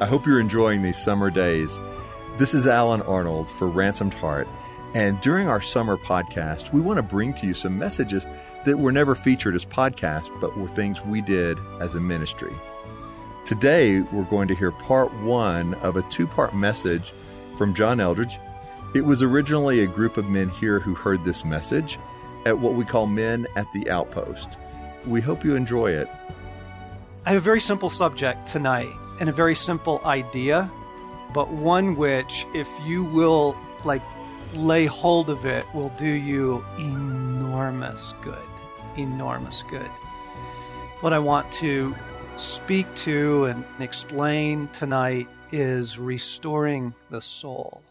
I hope you're enjoying these summer days. This is Alan Arnold for Ransomed Heart, and during our summer podcast, we want to bring to you some messages that were never featured as podcasts, but were things we did as a ministry. Today, we're going to hear part one of a two-part message from John Eldredge. It was originally a group of men here who heard this message at what we call Men at the Outpost. We hope you enjoy it. I have a very simple subject tonight and a very simple idea, but one which, if you will, lay hold of it, will do you enormous good. Enormous good. What I want to speak to and explain tonight is restoring the soul.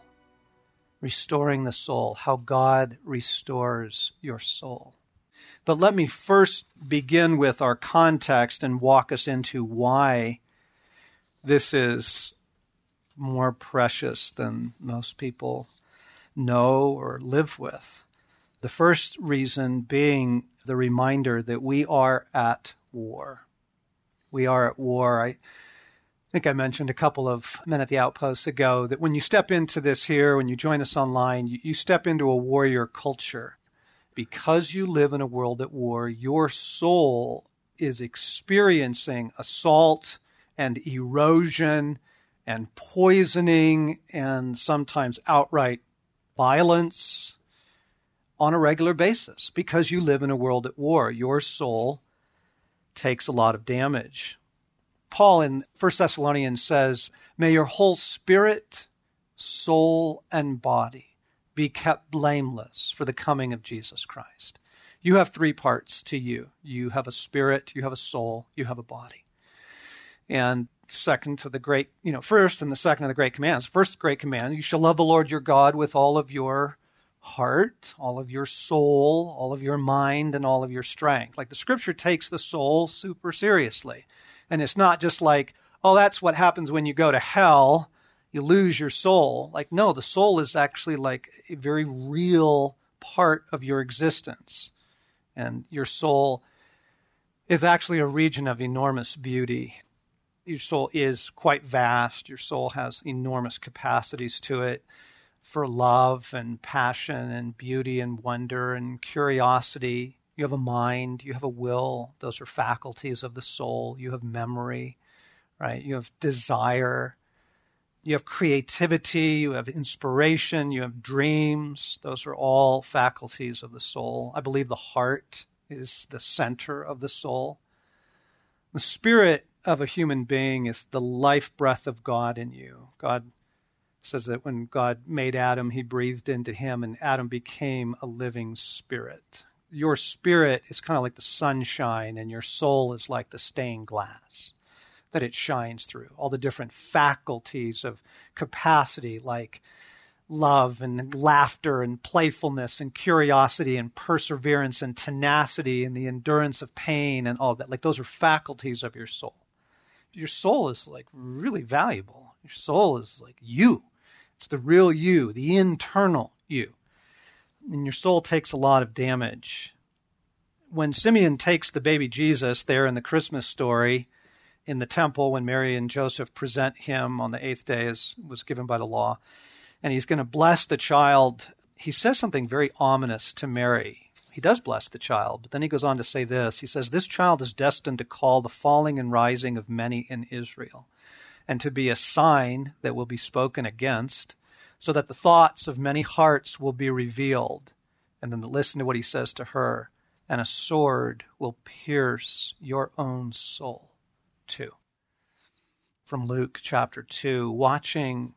Restoring the soul, how God restores your soul. But let me first begin with our context and walk us into why this is more precious than most people know or live with. The first reason being the reminder that we are at war. We are at war. I think I mentioned a couple of Men at the Outpost ago that when you step into this here, when you join us online, you step into a warrior culture. Because you live in a world at war, your soul is experiencing assault and erosion and poisoning and sometimes outright violence on a regular basis. Because you live in a world at war, your soul takes a lot of damage. Paul in First Thessalonians says, "May your whole spirit, soul, and body be kept blameless for the coming of Jesus Christ." You have three parts to you. You have a spirit, you have a soul, you have a body. And first and the second of the great commands. First great command, you shall love the Lord your God with all of your heart, all of your soul, all of your mind, and all of your strength. The scripture takes the soul super seriously. And it's not just that's what happens when you go to hell. You lose your soul. No, the soul is actually a very real part of your existence. And your soul is actually a region of enormous beauty. Your soul is quite vast. Your soul has enormous capacities to it for love and passion and beauty and wonder and curiosity. You have a mind. You have a will. Those are faculties of the soul. You have memory, right? You have desire. You have creativity, you have inspiration, you have dreams. Those are all faculties of the soul. I believe the heart is the center of the soul. The spirit of a human being is the life breath of God in you. God says that when God made Adam, he breathed into him, and Adam became a living spirit. Your spirit is kind of like the sunshine, and your soul is like the stained glass that it shines through, all the different faculties of capacity like love and laughter and playfulness and curiosity and perseverance and tenacity and the endurance of pain and all of that. Those are faculties of your soul. Your soul is really valuable. Your soul is you. It's the real you, the internal you. And your soul takes a lot of damage. When Simeon takes the baby Jesus there in the Christmas story, in the temple when Mary and Joseph present him on the eighth day as was given by the law, and he's going to bless the child, he says something very ominous to Mary. He does bless the child, but then he goes on to say this. He says, "This child is destined to call the falling and rising of many in Israel, and to be a sign that will be spoken against, so that the thoughts of many hearts will be revealed." And then listen to what he says to her, "And a sword will pierce your own soul." 2. From Luke chapter 2, watching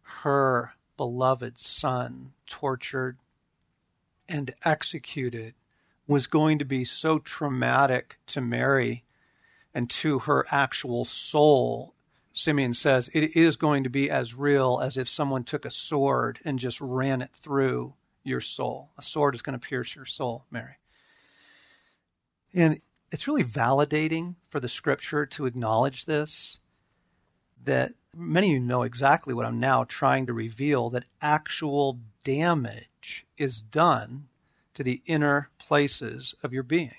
her beloved son tortured and executed was going to be so traumatic to Mary and to her actual soul. Simeon says it is going to be as real as if someone took a sword and just ran it through your soul. A sword is going to pierce your soul, Mary. And it's really validating for the scripture to acknowledge this, that many of you know exactly what I'm now trying to reveal, that actual damage is done to the inner places of your being.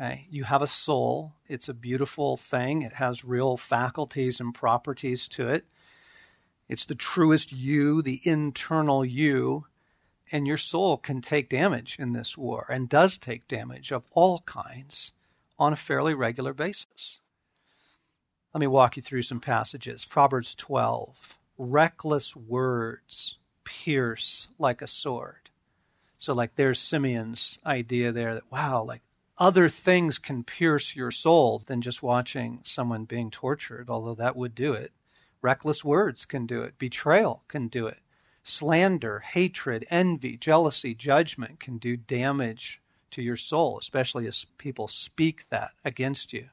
Okay, you have a soul. It's a beautiful thing. It has real faculties and properties to it. It's the truest you, the internal you, and your soul can take damage in this war and does take damage of all kinds on a fairly regular basis. Let me walk you through some passages. Proverbs 12, reckless words pierce like a sword. So like there's Simeon's idea there that, wow, like other things can pierce your soul than just watching someone being tortured, although that would do it. Reckless words can do it. Betrayal can do it. Slander, hatred, envy, jealousy, judgment can do damage to your soul, especially as people speak that against you.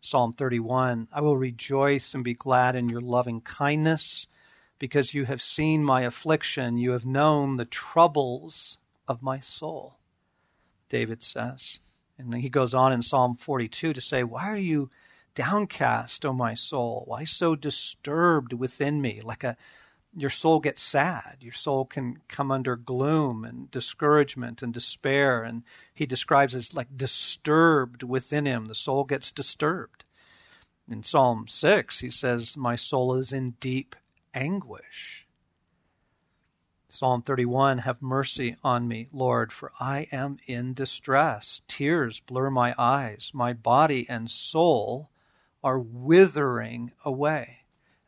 Psalm 31, I will rejoice and be glad in your loving kindness, because you have seen my affliction. You have known the troubles of my soul, David says. And he goes on in Psalm 42 to say, why are you downcast, O my soul? Why so disturbed within me? Like your soul gets sad. Your soul can come under gloom and discouragement and despair. And he describes as like disturbed within him. The soul gets disturbed. In Psalm 6, he says, my soul is in deep anguish. Psalm 31, have mercy on me, Lord, for I am in distress. Tears blur my eyes. My body and soul are withering away.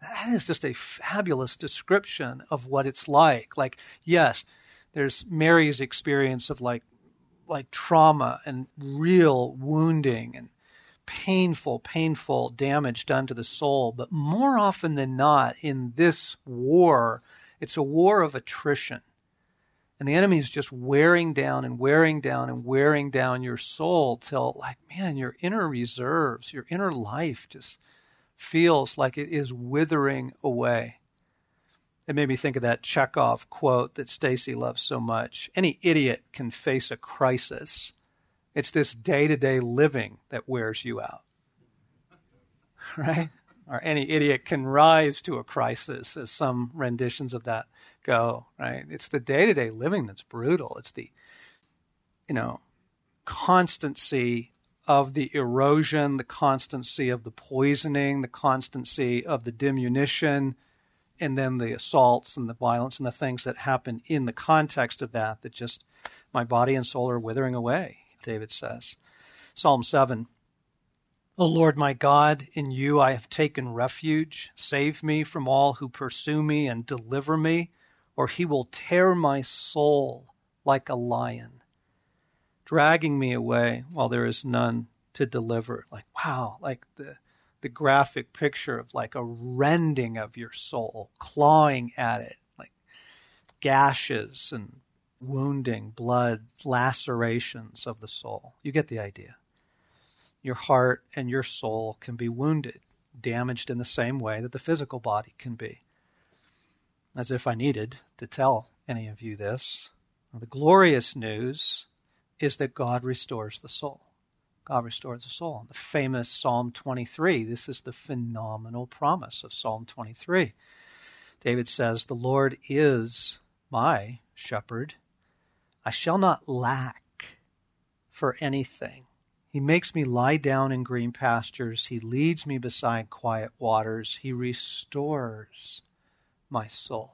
That is just a fabulous description of what it's like. Like, yes, there's Mary's experience of like trauma and real wounding and painful damage done to the soul. But more often than not, in this war, it's a war of attrition. And the enemy is just wearing down your soul till, like, man, your inner reserves, your inner life just feels like it is withering away. It made me think of that Chekhov quote that Stacy loves so much. Any idiot can face a crisis. It's this day-to-day living that wears you out, right? Or any idiot can rise to a crisis, as some renditions of that go, right? It's the day-to-day living that's brutal. It's the, constancy of the erosion, the constancy of the poisoning, the constancy of the diminution, and then the assaults and the violence and the things that happen in the context of that just my body and soul are withering away, David says. Psalm 7, O Lord my God, in you I have taken refuge. Save me from all who pursue me and deliver me, or he will tear my soul like a lion, dragging me away while there is none to deliver. Like, wow, like the graphic picture of like a rending of your soul, clawing at it, like gashes and wounding, blood, lacerations of the soul. You get the idea. Your heart and your soul can be wounded, damaged in the same way that the physical body can be. As if I needed to tell any of you this, the glorious news is that God restores the soul. God restores the soul. In the famous Psalm 23, this is the phenomenal promise of Psalm 23. David says, the Lord is my shepherd. I shall not lack for anything. He makes me lie down in green pastures. He leads me beside quiet waters. He restores my soul.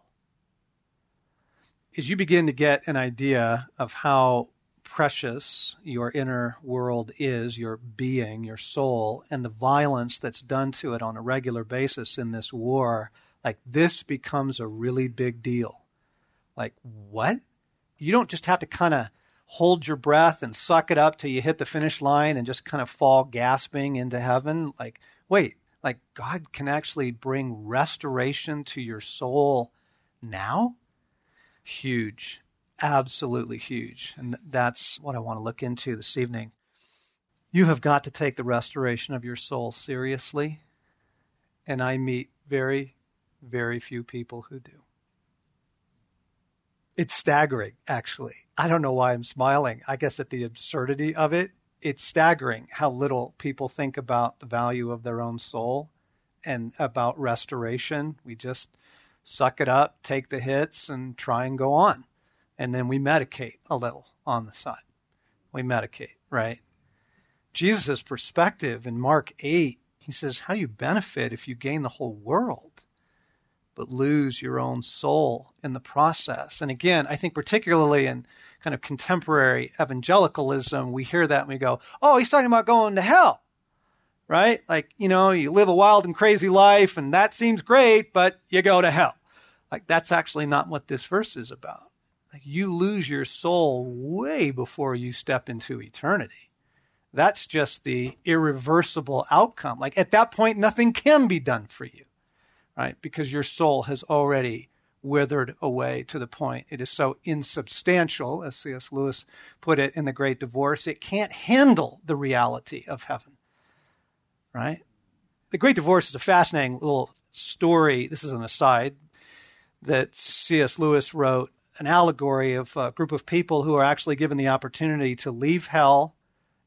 As you begin to get an idea of how precious your inner world is, your being, your soul, and the violence that's done to it on a regular basis in this war, like this becomes a really big deal. Like, what? You don't just have to kind of hold your breath and suck it up till you hit the finish line and just kind of fall gasping into heaven. Like, wait, like God can actually bring restoration to your soul now? Huge. Absolutely huge. And that's what I want to look into this evening. You have got to take the restoration of your soul seriously. And I meet very, very few people who do. It's staggering, actually. I don't know why I'm smiling. I guess at the absurdity of it, it's staggering how little people think about the value of their own soul and about restoration. We just suck it up, take the hits, and try and go on. And then we medicate a little on the side. We medicate, right? Jesus' perspective in Mark 8. He says, how do you benefit if you gain the whole world but lose your own soul in the process? And again, I think particularly in kind of contemporary evangelicalism, we hear that and we go, oh, he's talking about going to hell, right? Like, you know, you live a wild and crazy life and that seems great, but you go to hell. Like, that's actually not what this verse is about. Like, you lose your soul way before you step into eternity. That's just the irreversible outcome. Like, at that point, nothing can be done for you, right? Because your soul has already withered away to the point it is so insubstantial, as C.S. Lewis put it in The Great Divorce, it can't handle the reality of heaven, right? The Great Divorce is a fascinating little story. This is an aside that C.S. Lewis wrote, an allegory of a group of people who are actually given the opportunity to leave hell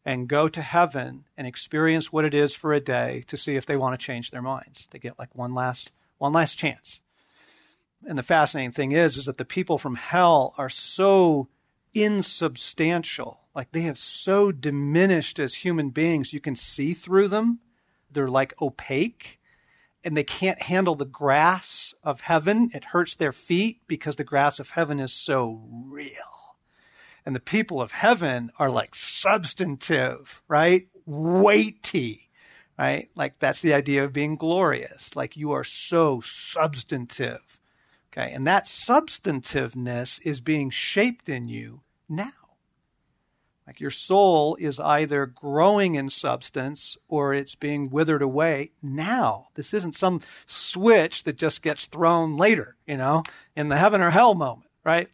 and go to heaven and experience what it is for a day to see if they want to change their minds. They get like one last chance. And the fascinating thing is that the people from hell are so insubstantial. Like, they have so diminished as human beings. You can see through them. They're like opaque and they can't handle the grass of heaven. It hurts their feet because the grass of heaven is so real. And the people of heaven are like substantive, right? Weighty, right? Like, that's the idea of being glorious. Like, you are so substantive, okay? And that substantiveness is being shaped in you now. Like, your soul is either growing in substance or it's being withered away now. This isn't some switch that just gets thrown later, you know, in the heaven or hell moment, right?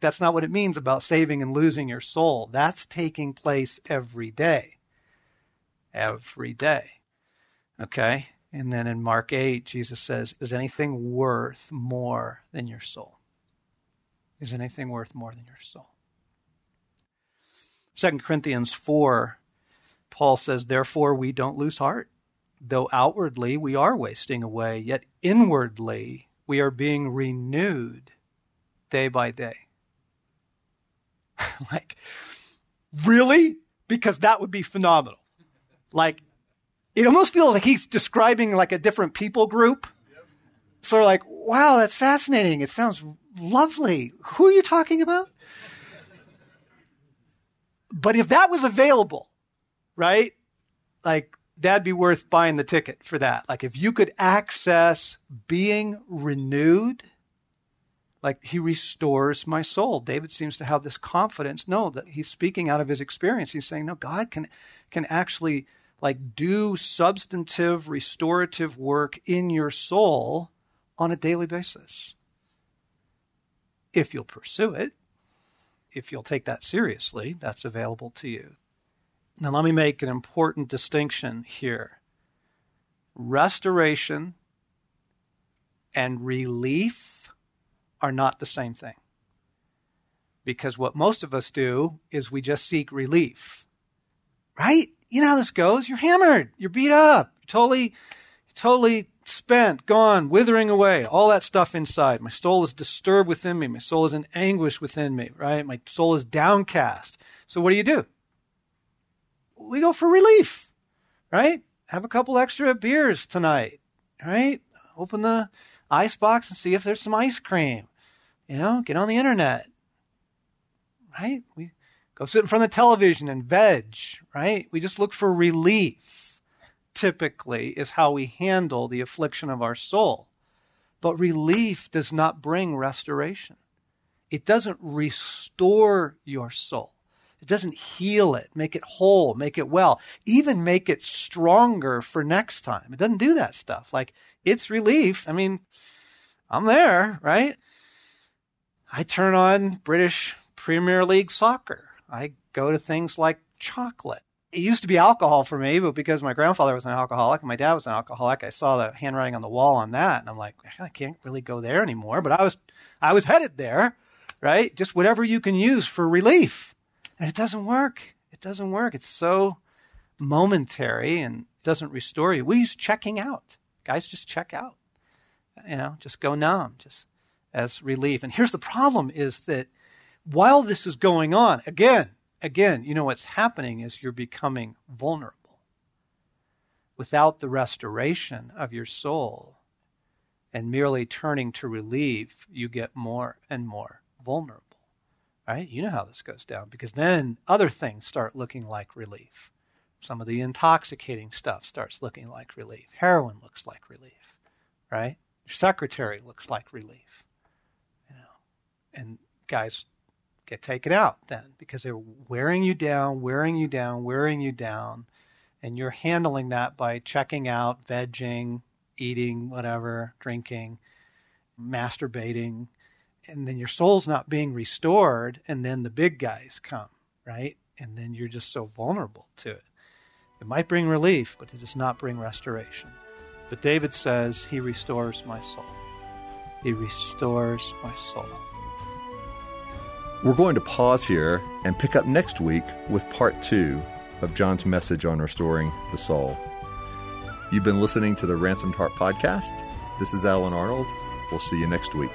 That's not what it means about saving and losing your soul. That's taking place every day. Every day. Okay? And then in Mark 8, Jesus says, is anything worth more than your soul? Is anything worth more than your soul? 2 Corinthians 4, Paul says, therefore we don't lose heart. Though outwardly we are wasting away, yet inwardly we are being renewed day by day. Like, really? Because that would be phenomenal. Like, it almost feels like he's describing like a different people group. Yep. Sort of like, wow, that's fascinating. It sounds lovely. Who are you talking about? But if that was available, right? Like, that'd be worth buying the ticket for that. Like, if you could access being renewed, like, he restores my soul. David seems to have this confidence. No, that he's speaking out of his experience. He's saying, no, God can actually like do substantive, restorative work in your soul on a daily basis. If you'll pursue it, if you'll take that seriously, that's available to you. Now, let me make an important distinction here. Restoration and relief are not the same thing. Because what most of us do is we just seek relief, right? You know how this goes. You're hammered. You're beat up. You're totally spent, gone, withering away, all that stuff inside. My soul is disturbed within me. My soul is in anguish within me, right? My soul is downcast. So what do? We go for relief, right? Have a couple extra beers tonight, right? Open the icebox and see if there's some ice cream, you know, get on the internet, right? We go sit in front of the television and veg, right? We just look for relief, typically, is how we handle the affliction of our soul. But relief does not bring restoration. It doesn't restore your soul. It doesn't heal it, make it whole, make it well, even make it stronger for next time. It doesn't do that stuff. Like, it's relief. I mean, I'm there, right? I turn on British Premier League soccer. I go to things like chocolate. It used to be alcohol for me, but because my grandfather was an alcoholic and my dad was an alcoholic, I saw the handwriting on the wall on that. And I'm like, I can't really go there anymore, but I was headed there, right? Just whatever you can use for relief. And it doesn't work. It doesn't work. It's so momentary and doesn't restore you. We use checking out. Guys, just check out. You know, just go numb, just as relief. And here's the problem is that while this is going on, again, again, you know, what's happening is you're becoming vulnerable. Without the restoration of your soul and merely turning to relief, you get more and more vulnerable, right? You know how this goes down, because then other things start looking like relief. Some of the intoxicating stuff starts looking like relief. Heroin looks like relief, right? Your secretary looks like relief, you know. And guys get taken out then because they're wearing you down, and you're handling that by checking out, vegging, eating, whatever, drinking, masturbating, and then your soul's not being restored, and then the big guys come, right? And then you're just so vulnerable to it. It might bring relief, but it does not bring restoration. But David says, he restores my soul. He restores my soul. We're going to pause here and pick up next week with part 2 of John's message on restoring the soul. You've been listening to the Ransomed Heart Podcast. This is Alan Arnold. We'll see you next week.